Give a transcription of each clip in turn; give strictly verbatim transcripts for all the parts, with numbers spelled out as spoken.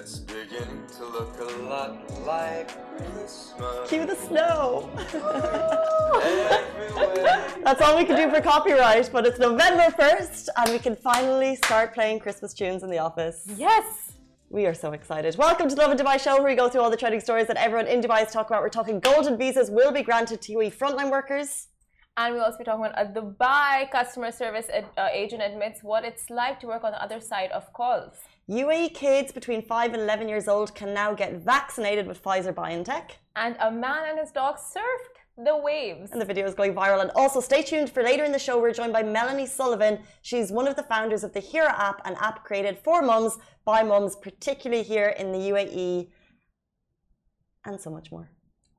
It's beginning to look a lot like Christmas. Cue the snow. That's all we can do for copyright, but it's November first and we can finally start playing Christmas tunes in the office. Yes. We are so excited. Welcome to the Lovin Dubai show, where we go through all the trending stories that everyone in Dubai is talking about. We're talking golden visas will be granted to U A E frontline workers. And we'll also be talking about a Dubai customer service ad, uh, agent admits what it's like to work on the other side of calls. U A E kids between five and eleven years old can now get vaccinated with Pfizer-BioNTech. And a man and his dog surfed the waves. And the video is going viral. And also stay tuned for later in the show, we're joined by Melanie Sullivan. She's one of the founders of the Hera app, an app created for mums by mums, particularly here in the U A E, and so much more.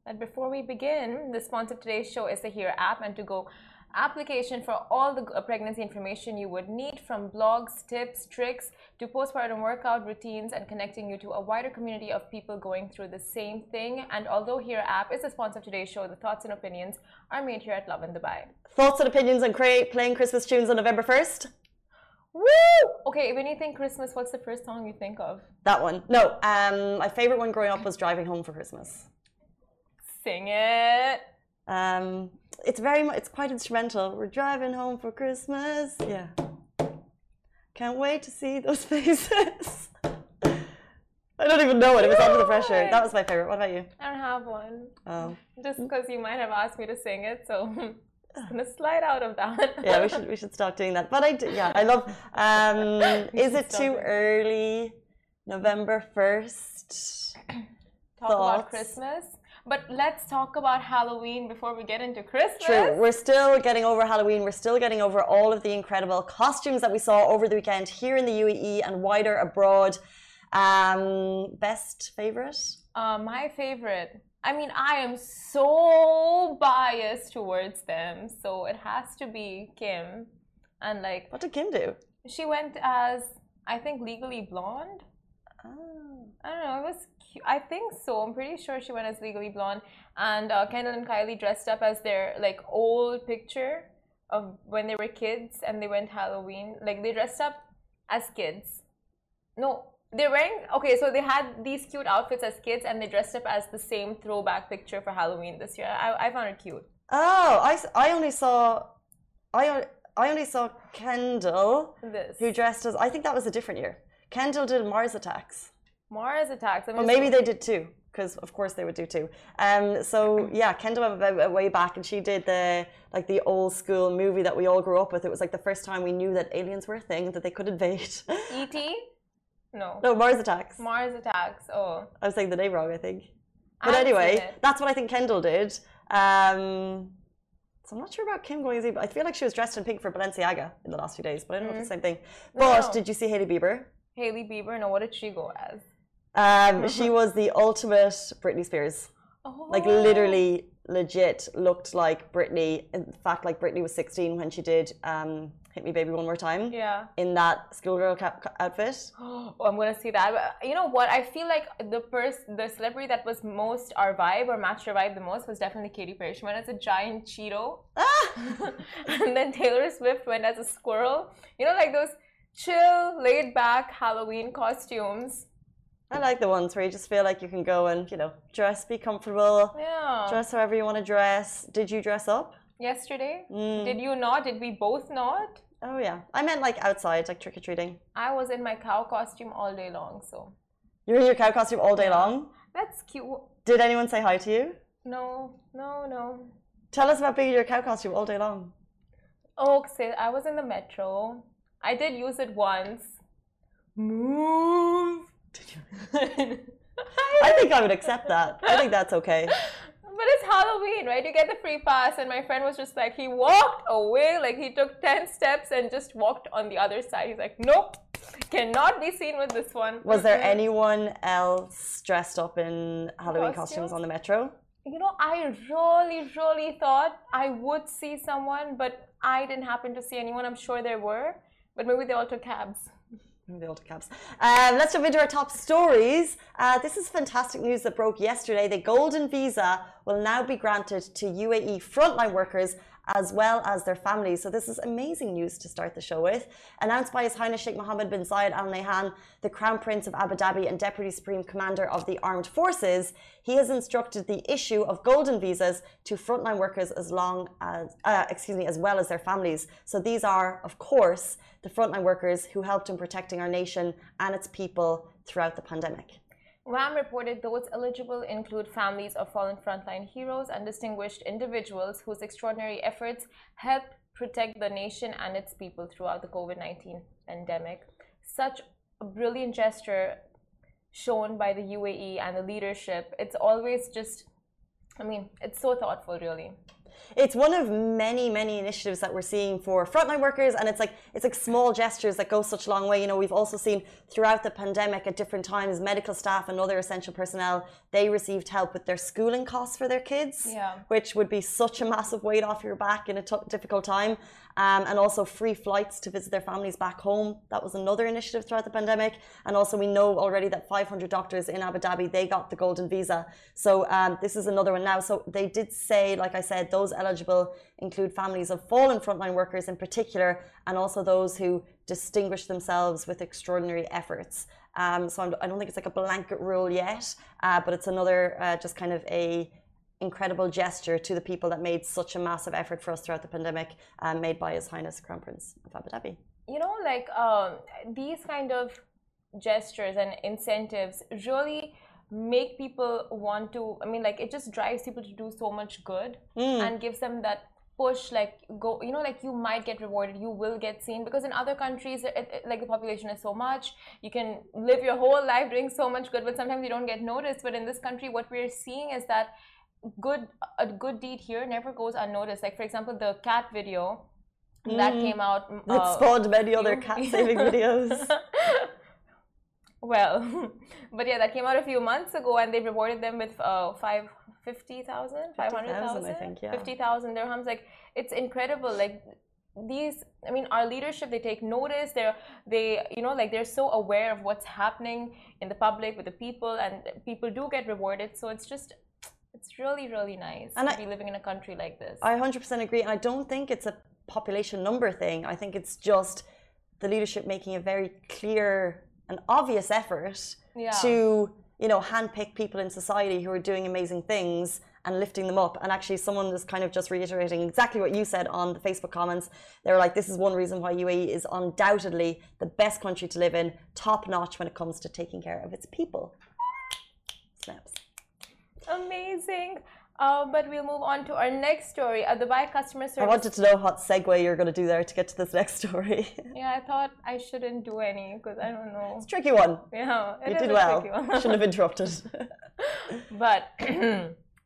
And before we begin, the sponsor of today's show is the Hera app and to-go application for all the pregnancy information you would need, from blogs, tips, tricks, to postpartum workout routines, and connecting you to a wider community of people going through the same thing. And although Hera app is the sponsor of today's show, the thoughts and opinions are made here at Lovin Dubai. Thoughts and opinions on create playing Christmas tunes on November first? Woo! Okay, when you think Christmas, what's the first song you think of? That one. No, um, my favorite one growing up was Driving Home for Christmas. Sing it. Um, it's very much, it's quite instrumental. We're driving home for Christmas. Yeah. Can't wait to see those faces. I don't even know it. It was under the pressure. That was my favorite. What about you? I don't have one. Oh. Just because you might have asked me to sing it, so I'm just gonna slide out of that. Yeah, we should we should stop doing that. But I do, yeah, I love. Um, is it too it. early? November first. Talk Thoughts? About Christmas. But let's talk about Halloween before we get into Christmas. True. We're still getting over Halloween. We're still getting over all of the incredible costumes that we saw over the weekend here in the U A E and wider abroad. Um, best favorite? Uh, my favorite. I mean, I am so biased towards them. So it has to be Kim. And like... What did Kim do? She went as, I think, Legally Blonde. Oh. I don't know. It was... I think so. I'm pretty sure she went as Legally Blonde, and uh, Kendall and Kylie dressed up as their like old picture of when they were kids, and they went Halloween. Like they dressed up as kids. No, they're wearing okay. So they had these cute outfits as kids, and they dressed up as the same throwback picture for Halloween this year. I, I found it cute. Oh, I, I only saw I I only saw Kendall this. who dressed as I think that was a different year. Kendall did Mars Attacks. Mars Attacks. Well, maybe they did too, because of course they would do too. Um, so yeah, Kendall went way back, and she did the like the old school movie that we all grew up with. It was like the first time we knew that aliens were a thing that they could invade. E T? No. No, Mars Attacks. Mars Attacks. Oh. I was saying the name wrong, I think. But I've anyway, that's what I think Kendall did. Um, so I'm not sure about Kim going as, but I feel like she was dressed in pink for Balenciaga in the last few days. But I don't mm. know if it's the same thing. But no. Did you see Hailey Bieber? Hailey Bieber. No, what did she go as? Um, she was the ultimate Britney Spears. Oh. Like literally, legit looked like Britney. In fact, like Britney was sixteen when she did um, "Hit Me, Baby, One More Time." Yeah. In that schoolgirl cap outfit. Oh, I'm gonna see that. You know what? I feel like the person, the celebrity that was most our vibe or matched our vibe the most was definitely Katy Perry. She went as a giant Cheeto. Ah! And then Taylor Swift went as a squirrel. You know, like those chill, laid back Halloween costumes. I like the ones where you just feel like you can go and, you know, dress, be comfortable, yeah. dress however you want to dress. Did you dress up? Yesterday? Mm. Did you not? Did we both not? Oh, yeah. I meant like outside, like trick-or-treating. I was in my cow costume all day long, so. You were in your cow costume all day long? That's cute. Did anyone say hi to you? No, no, no. Tell us about being in your cow costume all day long. Oh, I was in the metro. I did use it once. Move. I think I would accept that. I think that's okay. But it's Halloween, right? You get the free pass, and my friend was just like, he walked away, like he took ten steps and just walked on the other side. He's like, nope, cannot be seen with this one. Was there anyone else dressed up in Halloween costumes, costumes on the metro? you know, I really, really thought I would see someone, but I didn't happen to see anyone. I'm sure there were, but maybe they all took cabs. Maybe they all took cabs. Um, let's jump into our top stories. Uh, this is fantastic news that broke yesterday. The Golden Visa will now be granted to U A E frontline workers as well as their families. So this is amazing news to start the show with. Announced by His Highness Sheikh Mohammed bin Zayed Al Nahyan, the Crown Prince of Abu Dhabi and Deputy Supreme Commander of the Armed Forces, he has instructed the issue of golden visas to frontline workers as long as, uh, excuse me, as well as their families. So these are, of course, the frontline workers who helped in protecting our nation and its people throughout the pandemic. W A M reported those eligible include families of fallen frontline heroes and distinguished individuals whose extraordinary efforts helped protect the nation and its people throughout the COVID nineteen pandemic. Such a brilliant gesture shown by the U A E and the leadership. It's always just, I mean, it's so thoughtful, really. It's one of many, many initiatives that we're seeing for frontline workers, and it's like it's like small gestures that go such a long way. You know, we've also seen throughout the pandemic at different times, medical staff and other essential personnel, they received help with their schooling costs for their kids, yeah. which would be such a massive weight off your back in a difficult time. Um, and also free flights to visit their families back home. That was another initiative throughout the pandemic. And also we know already that five hundred doctors in Abu Dhabi, they got the golden visa. So um, this is another one now. So they did say, like I said, those eligible include families of fallen frontline workers in particular, and also those who distinguish themselves with extraordinary efforts. Um, so I'm, I don't think it's like a blanket rule yet, uh, but it's another uh, just kind of a incredible gesture to the people that made such a massive effort for us throughout the pandemic, uh, made by His Highness Crown Prince of Abu Dhabi. You know, like um, these kind of gestures and incentives really make people want to, I mean, like it just drives people to do so much good mm. and gives them that push, like go, you know, like you might get rewarded, you will get seen, because in other countries, it, it, like the population is so much, you can live your whole life doing so much good, but sometimes you don't get noticed. But in this country, what we're seeing is that good a good deed here never goes unnoticed. Like for example, the cat video mm. that came out uh, that spawned many other cat saving videos. Well, but yeah, that came out a few months ago, and they rewarded them with uh, five fifty thousand, five hundred thousand, I think, yeah, fifty thousand dirhams. Like it's incredible. Like these, I mean, our leadership, they take notice. They're they, you know, like they're so aware of what's happening in the public with the people, and people do get rewarded. So it's just. It's really, really nice and to I, be living in a country like this. I one hundred percent agree. And I don't think it's a population number thing. I think it's just the leadership making a very clear and obvious effort yeah. to, you know, handpick people in society who are doing amazing things and lifting them up. And actually, someone was kind of just reiterating exactly what you said on the Facebook comments. They were like, this is one reason why U A E is undoubtedly the best country to live in, top notch when it comes to taking care of its people. Snaps. Amazing. Uh, but we'll move on to our next story. A Dubai customer service. I wanted to know what segue you're going to do there to get to this next story. Yeah, I thought I shouldn't do any because I don't know. It's a tricky one. Yeah, it you is did a well. Tricky one. Shouldn't have interrupted. But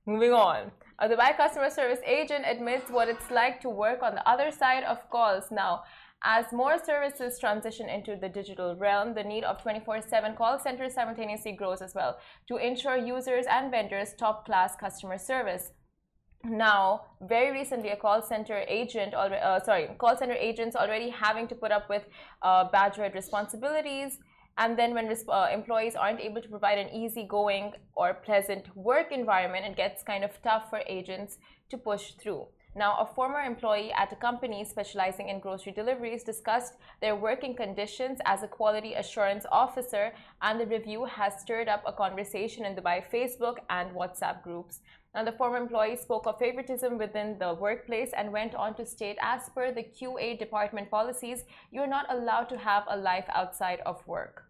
moving on. A Dubai customer service agent admits what it's like to work on the other side of calls now. As more services transition into the digital realm, the need of twenty-four seven call centers simultaneously grows as well to ensure users and vendors top-class customer service. Now, very recently, a call center agent, uh, sorry, call center agents already having to put up with uh, badgered responsibilities, and then when uh, employees aren't able to provide an easygoing or pleasant work environment, it gets kind of tough for agents to push through. Now, a former employee at a company specializing in grocery deliveries discussed their working conditions as a quality assurance officer, and the review has stirred up a conversation in Dubai Facebook and WhatsApp groups. Now, the former employee spoke of favoritism within the workplace and went on to state, as per the Q A department policies, you're not allowed to have a life outside of work.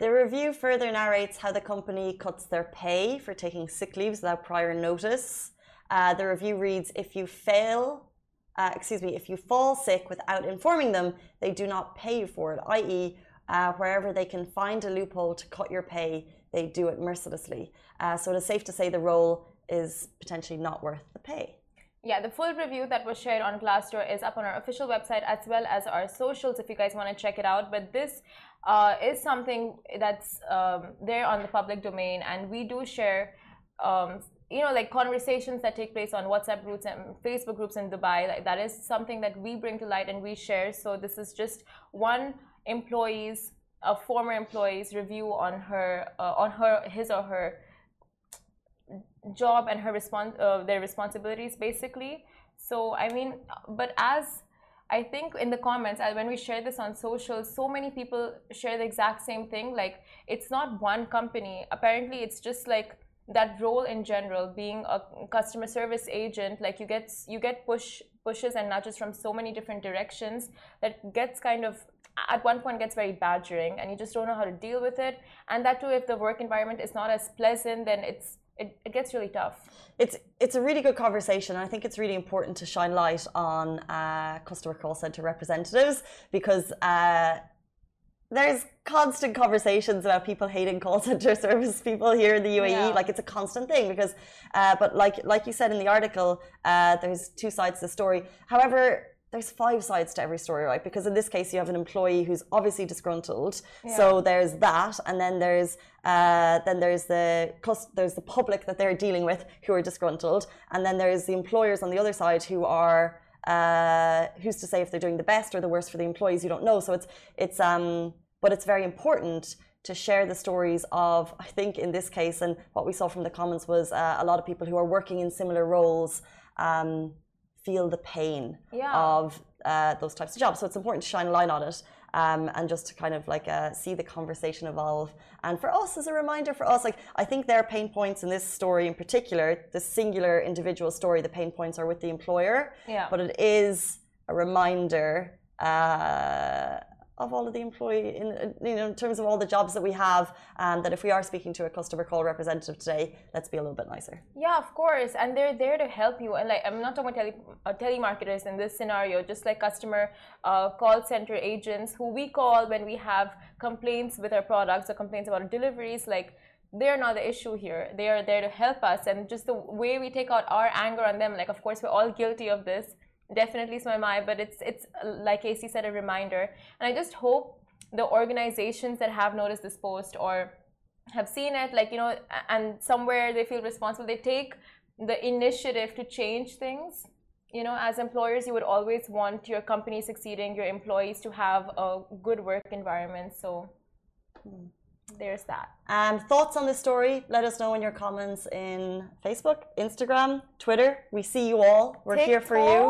The review further narrates how the company cuts their pay for taking sick leaves without prior notice. Uh, the review reads, if you fail, uh, excuse me, if you fall sick without informing them, they do not pay you for it, that is, uh, wherever they can find a loophole to cut your pay, they do it mercilessly. Uh, so it is safe to say the role is potentially not worth the pay. Yeah, the full review that was shared on Glassdoor is up on our official website as well as our socials if you guys want to check it out. But this uh, is something that's um, there on the public domain, and we do share... Um, you know, like conversations that take place on WhatsApp groups and Facebook groups in Dubai, like that is something that we bring to light and we share. So this is just one employee's, a former employee's review on her, uh, on her, his or her job and her respons uh, their responsibilities, basically. So I mean, but as I think in the comments, when we share this on social, so many people share the exact same thing. Like, it's not one company. Apparently, it's just like that role in general, being a customer service agent. Like, you get you get push pushes and nudges from so many different directions that gets kind of, at one point, gets very badgering, and you just don't know how to deal with it. And that too, if the work environment is not as pleasant, then it's It, it gets really tough. It's it's a really good conversation, and I think it's really important to shine light on uh, customer call center representatives, because uh, there's constant conversations about people hating call center service people here in the U A E. Yeah. Like, it's a constant thing, because uh, but like like you said in the article, uh, there's two sides to the story. However, there's five sides to every story, right? Because in this case, you have an employee who's obviously disgruntled. Yeah. So there's that, and then there's uh, then there's the there's the public that they're dealing with who are disgruntled, and then there's the employers on the other side who are uh, who's to say if they're doing the best or the worst for the employees? You don't know. So it's it's um, but it's very important to share the stories of, I think in this case, and what we saw from the comments was uh, a lot of people who are working in similar roles. Um, feel the pain yeah. of uh, those types of jobs. So it's important to shine a light on it um, and just to kind of like uh, see the conversation evolve. And for us, as a reminder for us, like I think their pain points in this story in particular, this singular individual story, the pain points are with the employer, yeah. but it is a reminder uh, of all of the employee, in, you know, in terms of all the jobs that we have, and that if we are speaking to a customer call representative today, let's be a little bit nicer. Yeah, of course, and they're there to help you. And like, I'm not talking about tele uh, telemarketers in this scenario, just like customer uh, call center agents who we call when we have complaints with our products or complaints about our deliveries. Like, they're not the issue here. They are there to help us, and just the way we take out our anger on them. Like, of course, we're all guilty of this. Definitely, so am I, but it's, it's like Casey said, a reminder. And I just hope the organizations that have noticed this post or have seen it, like, you know, and somewhere they feel responsible, they take the initiative to change things. You know, as employers, you would always want your company succeeding, your employees to have a good work environment. So there's that. Um, thoughts on this story? Let us know in your comments in Facebook, Instagram, Twitter. We see you all. We're TikTok. Here for you.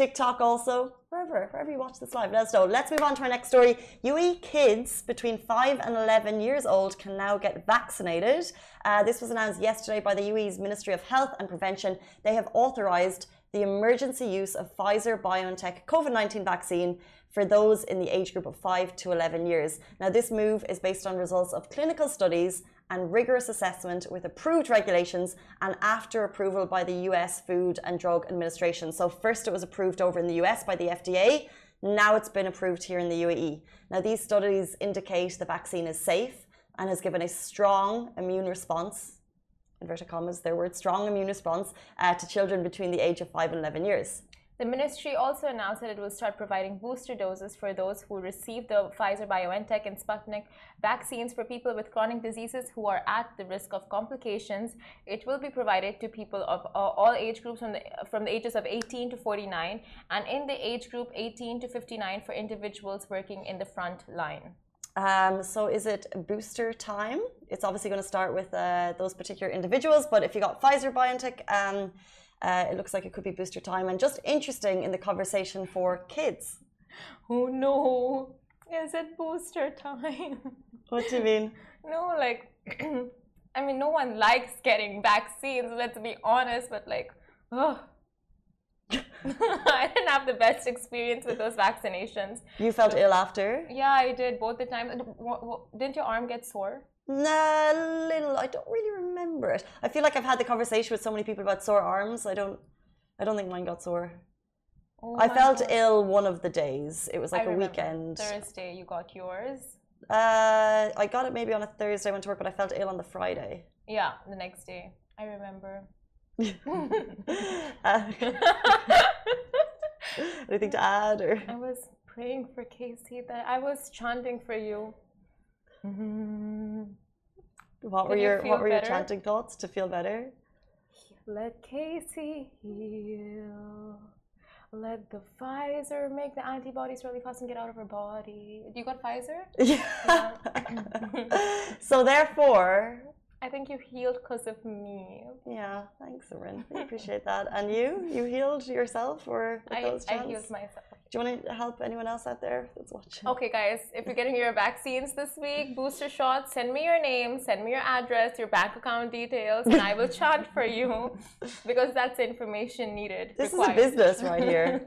TikTok also, wherever, wherever you watch this live, let us know. Let's move on to our next story. U A E kids between five and eleven years old can now get vaccinated. Uh, this was announced yesterday by the U A E's Ministry of Health and Prevention. They have authorised the emergency use of Pfizer-BioNTech COVID nineteen vaccine for those in the age group of five to eleven years. Now, this move is based on results of clinical studies and rigorous assessment with approved regulations and after approval by the U S Food and Drug Administration. So first it was approved over in the U S by the F D A. Now it's been approved here in the U A E. Now, these studies indicate the vaccine is safe and has given a strong immune response, inverted commas, their word, strong immune response uh, to children between the age of five and eleven years. The ministry also announced that it will start providing booster doses for those who receive the Pfizer-BioNTech and Sputnik vaccines for people with chronic diseases who are at the risk of complications. It will be provided to people of uh, all age groups from the, from the ages of eighteen to forty-nine, and in the age group eighteen to fifty-nine for individuals working in the front line. Um, so is it booster time? It's obviously going to start with uh, those particular individuals, but if you got Pfizer-BioNTech, um, uh, it looks like it could be booster time. And just interesting in the conversation for kids. Oh no, is it booster time? What do you mean? No, like, I mean, no one likes getting vaccines, let's be honest, but like, oh. I didn't have the best experience with those vaccinations. You felt ill after? Yeah, I did, both the time. Didn't your arm get sore? Nah, little. I don't really remember it. I feel like I've had the conversation with so many people about sore arms. I don't, I don't think mine got sore. Oh, I felt God. ill one of the days. It was like I a remember. weekend. Thursday, you got yours. Uh, I got it maybe on a Thursday. I went to work, but I felt ill on the Friday. Yeah, the next day. I remember. uh, anything to add? Or? I was praying for Casey, that I was chanting for you. Mm-hmm. What Did were your you What were better? your chanting thoughts to feel better? Let Casey heal. Let the Pfizer make the antibodies really fast and get out of her body. You got Pfizer? Yeah. yeah. So therefore, I think you healed because of me. Yeah, thanks, Rin. I appreciate that. And you? You healed yourself, or with I, those chance? I healed myself. Do you want to help anyone else out there that's watching? Okay, guys, if you're getting your vaccines this week, booster shots, send me your name, send me your address, your bank account details, and I will chant for you because that's information needed. This required. Is a business right here.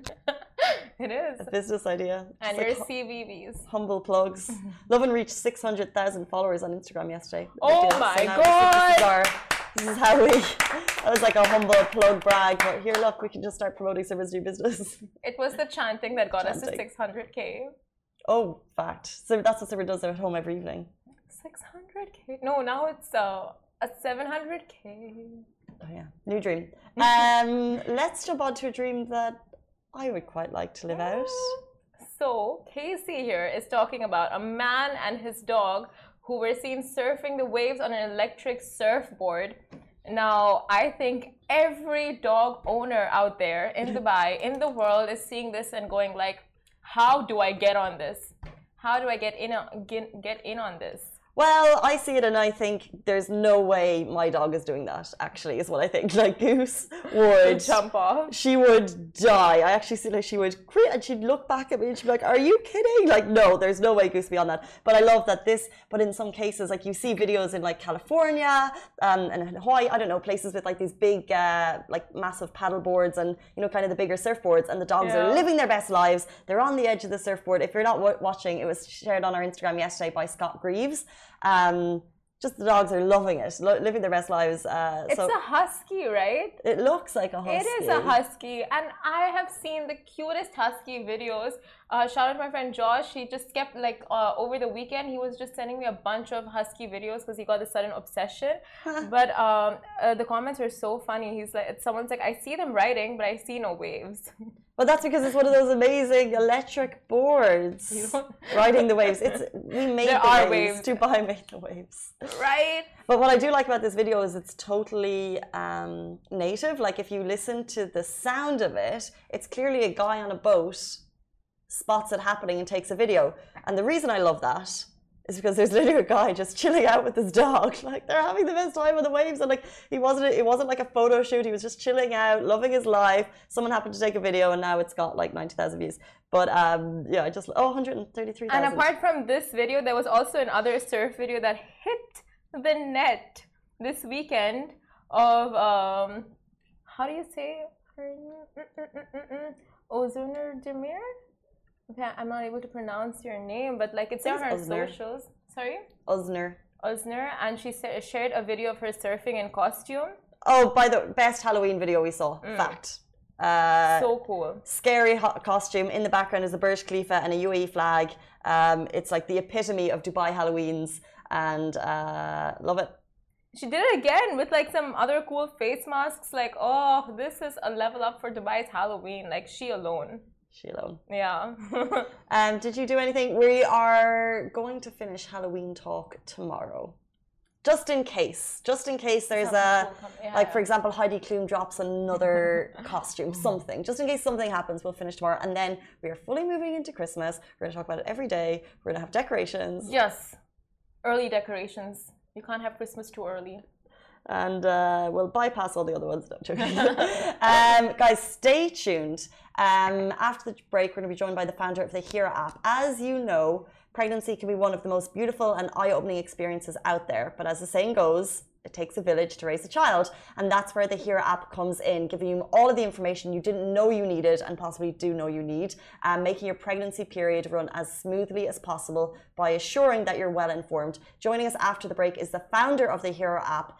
It is. A business idea. And it's your like C V Vs. Humble plugs. Lovin reached six hundred thousand followers on Instagram yesterday. Oh my God. This is, our, this is how we... That was like a humble plug brag. But here, look, we can just start promoting Simmons' new business. It was the chanting that got chanting. us to six hundred K. Oh, fact. So that's what Simmons does at home every evening. six hundred K? No, now it's uh, a seven hundred K. Oh, yeah. New dream. Um, let's jump on to a dream that I would quite like to live out. So, Casey here is talking about a man and his dog who were seen surfing the waves on an electric surfboard. Now, I think every dog owner out there in Dubai, in the world, is seeing this and going like, how do I get on this? How do I get in on, get, get in on this? Well, I see it and I think there's no way my dog is doing that, actually, is what I think. Like, Goose would jump off. She would die. I actually see like she would quit and she'd look back at me and she'd be like, are you kidding? Like, no, there's no way Goose would be on that. But I love that this, but in some cases, like you see videos in like California um, and Hawaii, I don't know, places with like these big, uh, like massive paddle boards and, you know, kind of the bigger surfboards, and the dogs yeah. are living their best lives. They're on the edge of the surfboard. If you're not watching, it was shared on our Instagram yesterday by Scott Greaves. Um, just the dogs are loving it, lo living their best lives. Uh, it's so a husky, right? It looks like a husky. It is a husky, and I have seen the cutest husky videos. Uh, shout out to my friend Josh. He just kept like uh, over the weekend, he was just sending me a bunch of husky videos because he got this sudden obsession. But um, uh, the comments were so funny. He's like, someone's like, I see them riding, but I see no waves. Well, that's because it's one of those amazing electric boards riding the waves. It's we made there the are waves. waves. Dubai made the waves. Right. But what I do like about this video is it's totally um, native. Like if you listen to the sound of it, it's clearly a guy on a boat spots it happening and takes a video. And the reason I love that is because there's literally a guy just chilling out with his dog, like they're having the best time on the waves, and like he wasn't, it wasn't like a photo shoot. He was just chilling out, loving his life. Someone happened to take a video, and now it's got like ninety thousand views. But um, yeah, I just oh, one hundred thirty-three thousand. And apart from this video, there was also another surf video that hit the net this weekend of um, how do you say her name? Öznur Demir. Okay, I'm not able to pronounce your name, but like it's on her Öznur. socials. Sorry? Öznur. Öznur, and she shared a video of her surfing in costume. Oh, by the best Halloween video we saw. Mm. Fact. Uh, so cool. Scary hot costume. In the background is the Burj Khalifa and a U A E flag. Um, it's like the epitome of Dubai Halloweens, and uh, love it. She did it again with like some other cool face masks. Like, oh, this is a level up for Dubai's Halloween. Like she alone. She alone. Yeah. um, did you do anything? We are going to finish Halloween talk tomorrow. Just in case. Just in case there's a, yeah, like yeah. for example, Heidi Klum drops another costume, something. Just in case something happens, we'll finish tomorrow. And then we are fully moving into Christmas. We're going to talk about it every day. We're going to have decorations. Yes. Early decorations. You can't have Christmas too early. And uh, we'll bypass all the other ones. No, I'm joking. um, guys, stay tuned. Um, after the break, we're going to be joined by the founder of the Hera app. As you know, pregnancy can be one of the most beautiful and eye-opening experiences out there. But as the saying goes, it takes a village to raise a child. And that's where the Hera app comes in, giving you all of the information you didn't know you needed and possibly do know you need, and making your pregnancy period run as smoothly as possible by assuring that you're well-informed. Joining us after the break is the founder of the Hera app,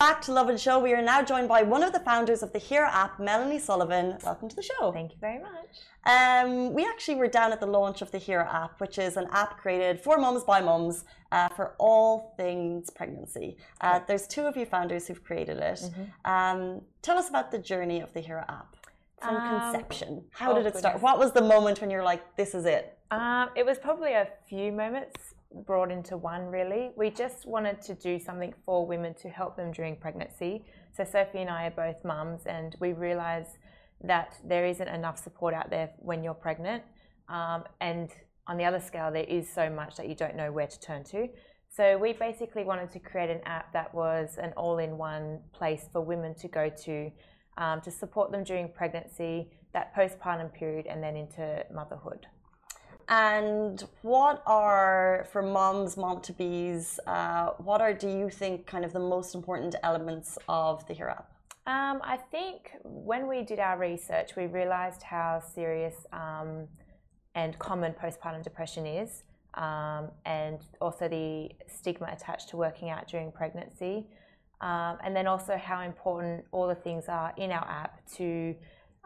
Back to Lovin Show. We are now joined by one of the founders of the Hera app, Melanie Sullivan. Welcome to the show. Thank you very much. Um, we actually were down at the launch of the Hera app, which is an app created for mums by mums uh, for all things pregnancy. Uh, there's two of you founders who've created it. Mm-hmm. um, tell us about the journey of the Hera app from um, conception. How oh did it goodness. start? What was the moment when you're like, this is it? Um, it was probably a few moments brought into one, really. We just wanted to do something for women to help them during pregnancy. So Sophie and I are both mums, and we realised that there isn't enough support out there when you're pregnant. Um, and on the other scale, there is so much that you don't know where to turn to. So we basically wanted to create an app that was an all-in-one place for women to go to um, to support them during pregnancy, that postpartum period, and then into motherhood. And what are, for moms, mom-to-bees, uh, what are, do you think, kind of the most important elements of the Hera app? Um, I think when we did our research, we realised how serious um, and common postpartum depression is, um, and also the stigma attached to working out during pregnancy, um, and then also how important all the things are in our app to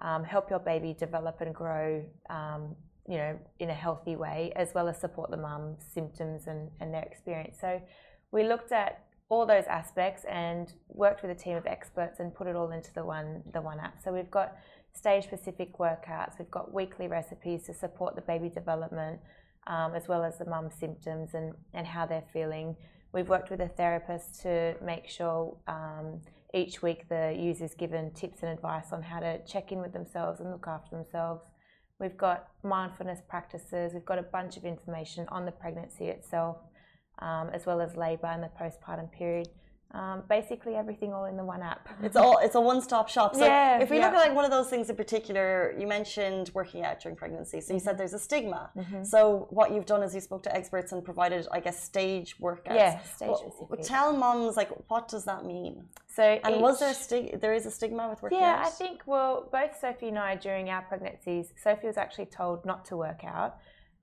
um, help your baby develop and grow um, you know, in a healthy way, as well as support the mum's symptoms and, and their experience. So we looked at all those aspects and worked with a team of experts and put it all into the one, the one app. So we've got stage-specific workouts, we've got weekly recipes to support the baby development, um, as well as the mum's symptoms and, and how they're feeling. We've worked with a therapist to make sure um, each week the user's given tips and advice on how to check in with themselves and look after themselves. We've got mindfulness practices, we've got a bunch of information on the pregnancy itself, um, as well as labour and the postpartum period. Um, basically everything all in the one app. It's all it's a one-stop shop. So yeah, if we yeah. look at like one of those things in particular, you mentioned working out during pregnancy. So you said there's a stigma. Mm-hmm. So what you've done is you spoke to experts and provided, I guess, stage workouts. Yeah, stage well, tell moms, like, what does that mean? So and each, was there a stig there is a stigma with working yeah, out? Yeah, I think well, both Sophie and I during our pregnancies, Sophie was actually told not to work out,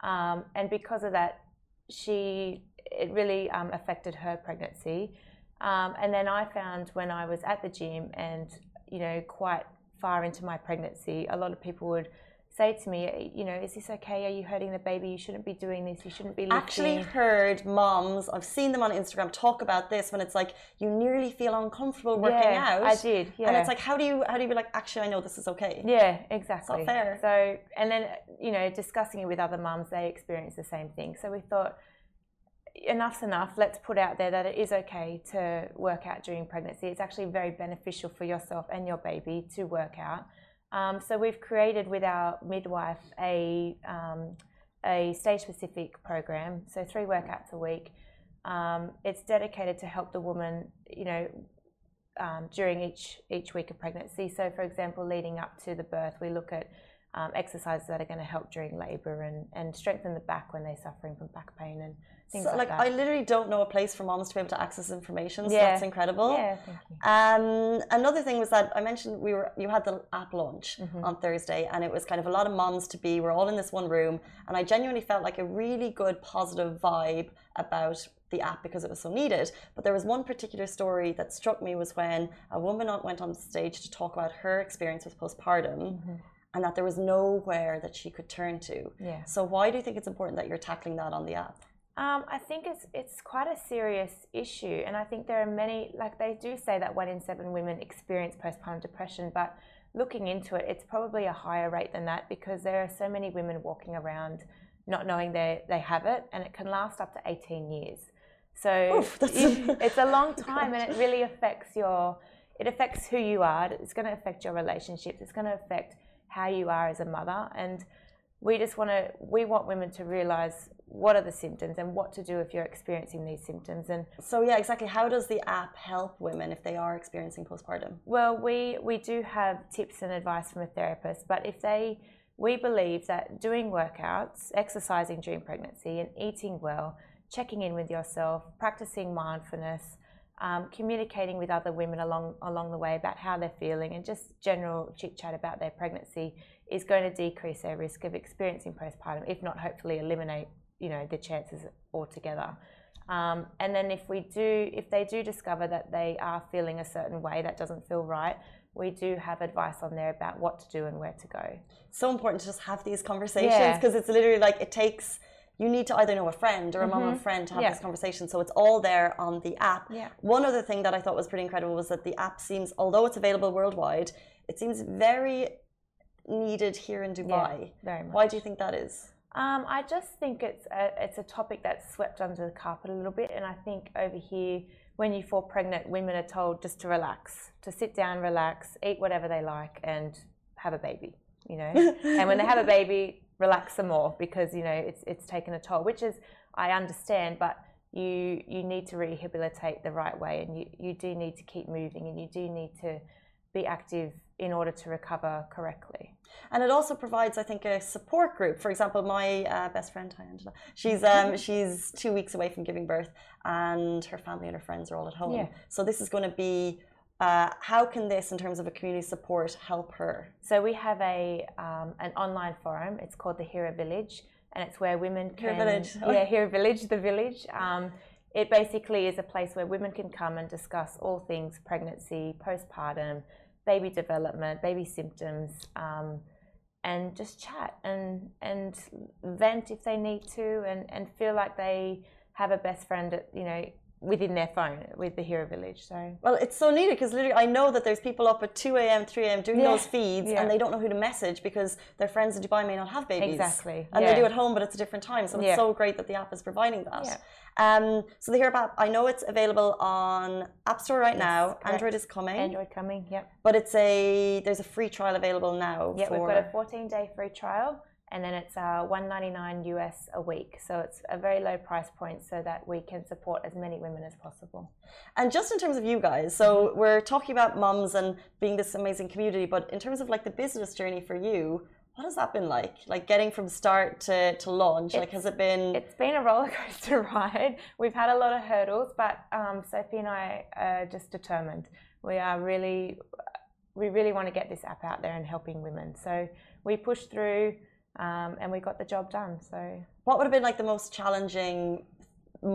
um, and because of that, she it really um, affected her pregnancy. Um, and then I found when I was at the gym and, you know, quite far into my pregnancy, a lot of people would say to me, you know, is this okay? Are you hurting the baby? You shouldn't be doing this. You shouldn't be lifting. Actually heard moms, I've seen them on Instagram talk about this when it's like, you nearly feel uncomfortable working yeah, out. I did, yeah. And it's like, how do you, how do you be like, actually, I know this is okay? Yeah, exactly. It's not fair. So, and then, you know, discussing it with other mums, they experience the same thing. So we thought, enough's enough. Let's put out there that it is okay to work out during pregnancy. It's actually very beneficial for yourself and your baby to work out. Um, so we've created with our midwife a, um, a stage-specific program, so three workouts a week. Um, it's dedicated to help the woman, you know, um, during each, each week of pregnancy. So, for example, leading up to the birth, we look at Um, exercises that are going to help during labour and, and strengthen the back when they're suffering from back pain and things so, like, like that. I literally don't know a place for moms to be able to access information, so yeah. that's incredible. Yeah, thank you. Um, another thing was that I mentioned we were you had the app launch mm-hmm. on Thursday, and it was kind of a lot of moms to be. We're all in this one room, and I genuinely felt like a really good positive vibe about the app because it was so needed. But there was one particular story that struck me was when a woman went on stage to talk about her experience with postpartum. Mm-hmm. And that there was nowhere that she could turn to. Yeah. So why do you think it's important that you're tackling that on the app? Um, I think it's it's quite a serious issue, and I think there are many, like they do say that one in seven women experience postpartum depression, but looking into it, it's probably a higher rate than that because there are so many women walking around not knowing they they have it, and it can last up to eighteen years. So Oof, that's it, it's a long time, and it really affects your, it affects who you are. It's going to affect your relationships. It's going to affect how you are as a mother, and we just want to we want women to realize what are the symptoms and what to do if you're experiencing these symptoms. And so yeah, exactly, how does the app help women if they are experiencing postpartum? Well, we we do have tips and advice from a therapist, but if they we believe that doing workouts, exercising during pregnancy, and eating well, checking in with yourself, practicing mindfulness, Um, communicating with other women along along the way about how they're feeling, and just general chit chat about their pregnancy is going to decrease their risk of experiencing postpartum, if not hopefully eliminate, you know, the chances altogether. Um, and then if we do, if they do discover that they are feeling a certain way that doesn't feel right, we do have advice on there about what to do and where to go. So important to just have these conversations, because yeah. it's literally like it takes. You need to either know a friend or a mm-hmm. mom or friend to have yeah. this conversation. So it's all there on the app. Yeah. One other thing that I thought was pretty incredible was that the app seems, although it's available worldwide, it seems very needed here in Dubai. Yeah, very much. Why do you think that is? Um, I just think it's a, it's a topic that's swept under the carpet a little bit. And I think over here, when you fall pregnant, women are told just to relax, to sit down, relax, eat whatever they like and have a baby, you know. And when they have a baby, relax some more, because you know it's it's taken a toll, which is I understand, but you you need to rehabilitate the right way, and you you do need to keep moving, and you do need to be active in order to recover correctly. And it also provides, I think, a support group. For example, my uh, best friend, hi Angela, she's um she's two weeks away from giving birth, and her family and her friends are all at home. Yeah. So this is going to be. Uh, how can this, in terms of a community support, help her? So we have a um, an online forum. It's called the Hera Village, and it's where women can... Hera Village. Yeah, Hera Village, the village. Um, it basically is a place where women can come and discuss all things pregnancy, postpartum, baby development, baby symptoms, um, and just chat and, and vent if they need to, and, and feel like they have a best friend at, you know, within their phone with the Hera Village. So well, it's so needed, because literally I know that there's people up at two a m three a m doing yeah. those feeds yeah. and they don't know who to message, because their friends in Dubai may not have babies. Exactly. And yeah. they do at home, but it's a different time. So it's yeah. so great that the app is providing that. Yeah. Um, so the Hera app, I know it's available on App Store right yes, now. Correct. Android is coming. Android coming, yep. But it's a there's a free trial available now. Yeah, for... we've got a fourteen day free trial. And then it's uh, one ninety-nine U S a week. So it's a very low price point, so that we can support as many women as possible. And just in terms of you guys, so we're talking about mums and being this amazing community, but in terms of like the business journey for you, what has that been like? Like getting from start to, to launch, it's, like has it been? It's been a roller coaster ride. We've had a lot of hurdles, but um, Sophie and I are just determined. We are really, we really want to get this app out there and helping women. So we push through. Um, and we got the job done. So, what would have been like the most challenging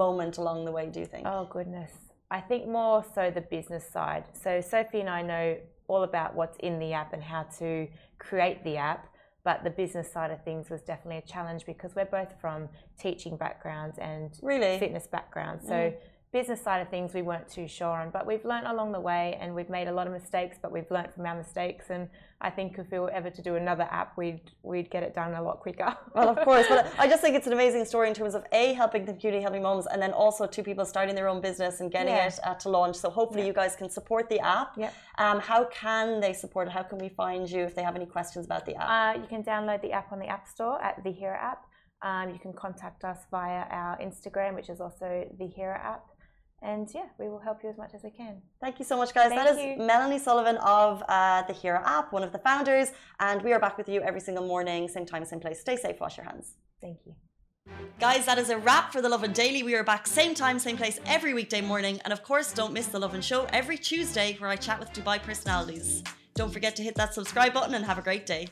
moment along the way, do you think? Oh goodness, I think more so the business side. So Sophie and I know all about what's in the app and how to create the app, but the business side of things was definitely a challenge, because we're both from teaching backgrounds and really? Fitness backgrounds. So mm. business side of things we weren't too sure on, but we've learned along the way, and we've made a lot of mistakes, but we've learned from our mistakes. And I think if we were ever to do another app, we'd we'd get it done a lot quicker. Well, of course. But I just think it's an amazing story in terms of A, helping the community, helping moms, and then also two people starting their own business and getting yeah. it uh, to launch. So hopefully yeah. you guys can support the app. Yeah. Um, how can they support it? How can we find you if they have any questions about the app? Uh, you can download the app on the App Store at the Hera app. Um, you can contact us via our Instagram, which is also the Hera app. And yeah, we will help you as much as we can. Thank you so much, guys. Thank that you. Is Melanie Sullivan of uh, the Hera app, one of the founders. And we are back with you every single morning, same time, same place. Stay safe, wash your hands. Thank you. Guys, that is a wrap for the Lovin Daily. We are back same time, same place every weekday morning. And of course, don't miss the Lovin Show every Tuesday, where I chat with Dubai personalities. Don't forget to hit that subscribe button and have a great day.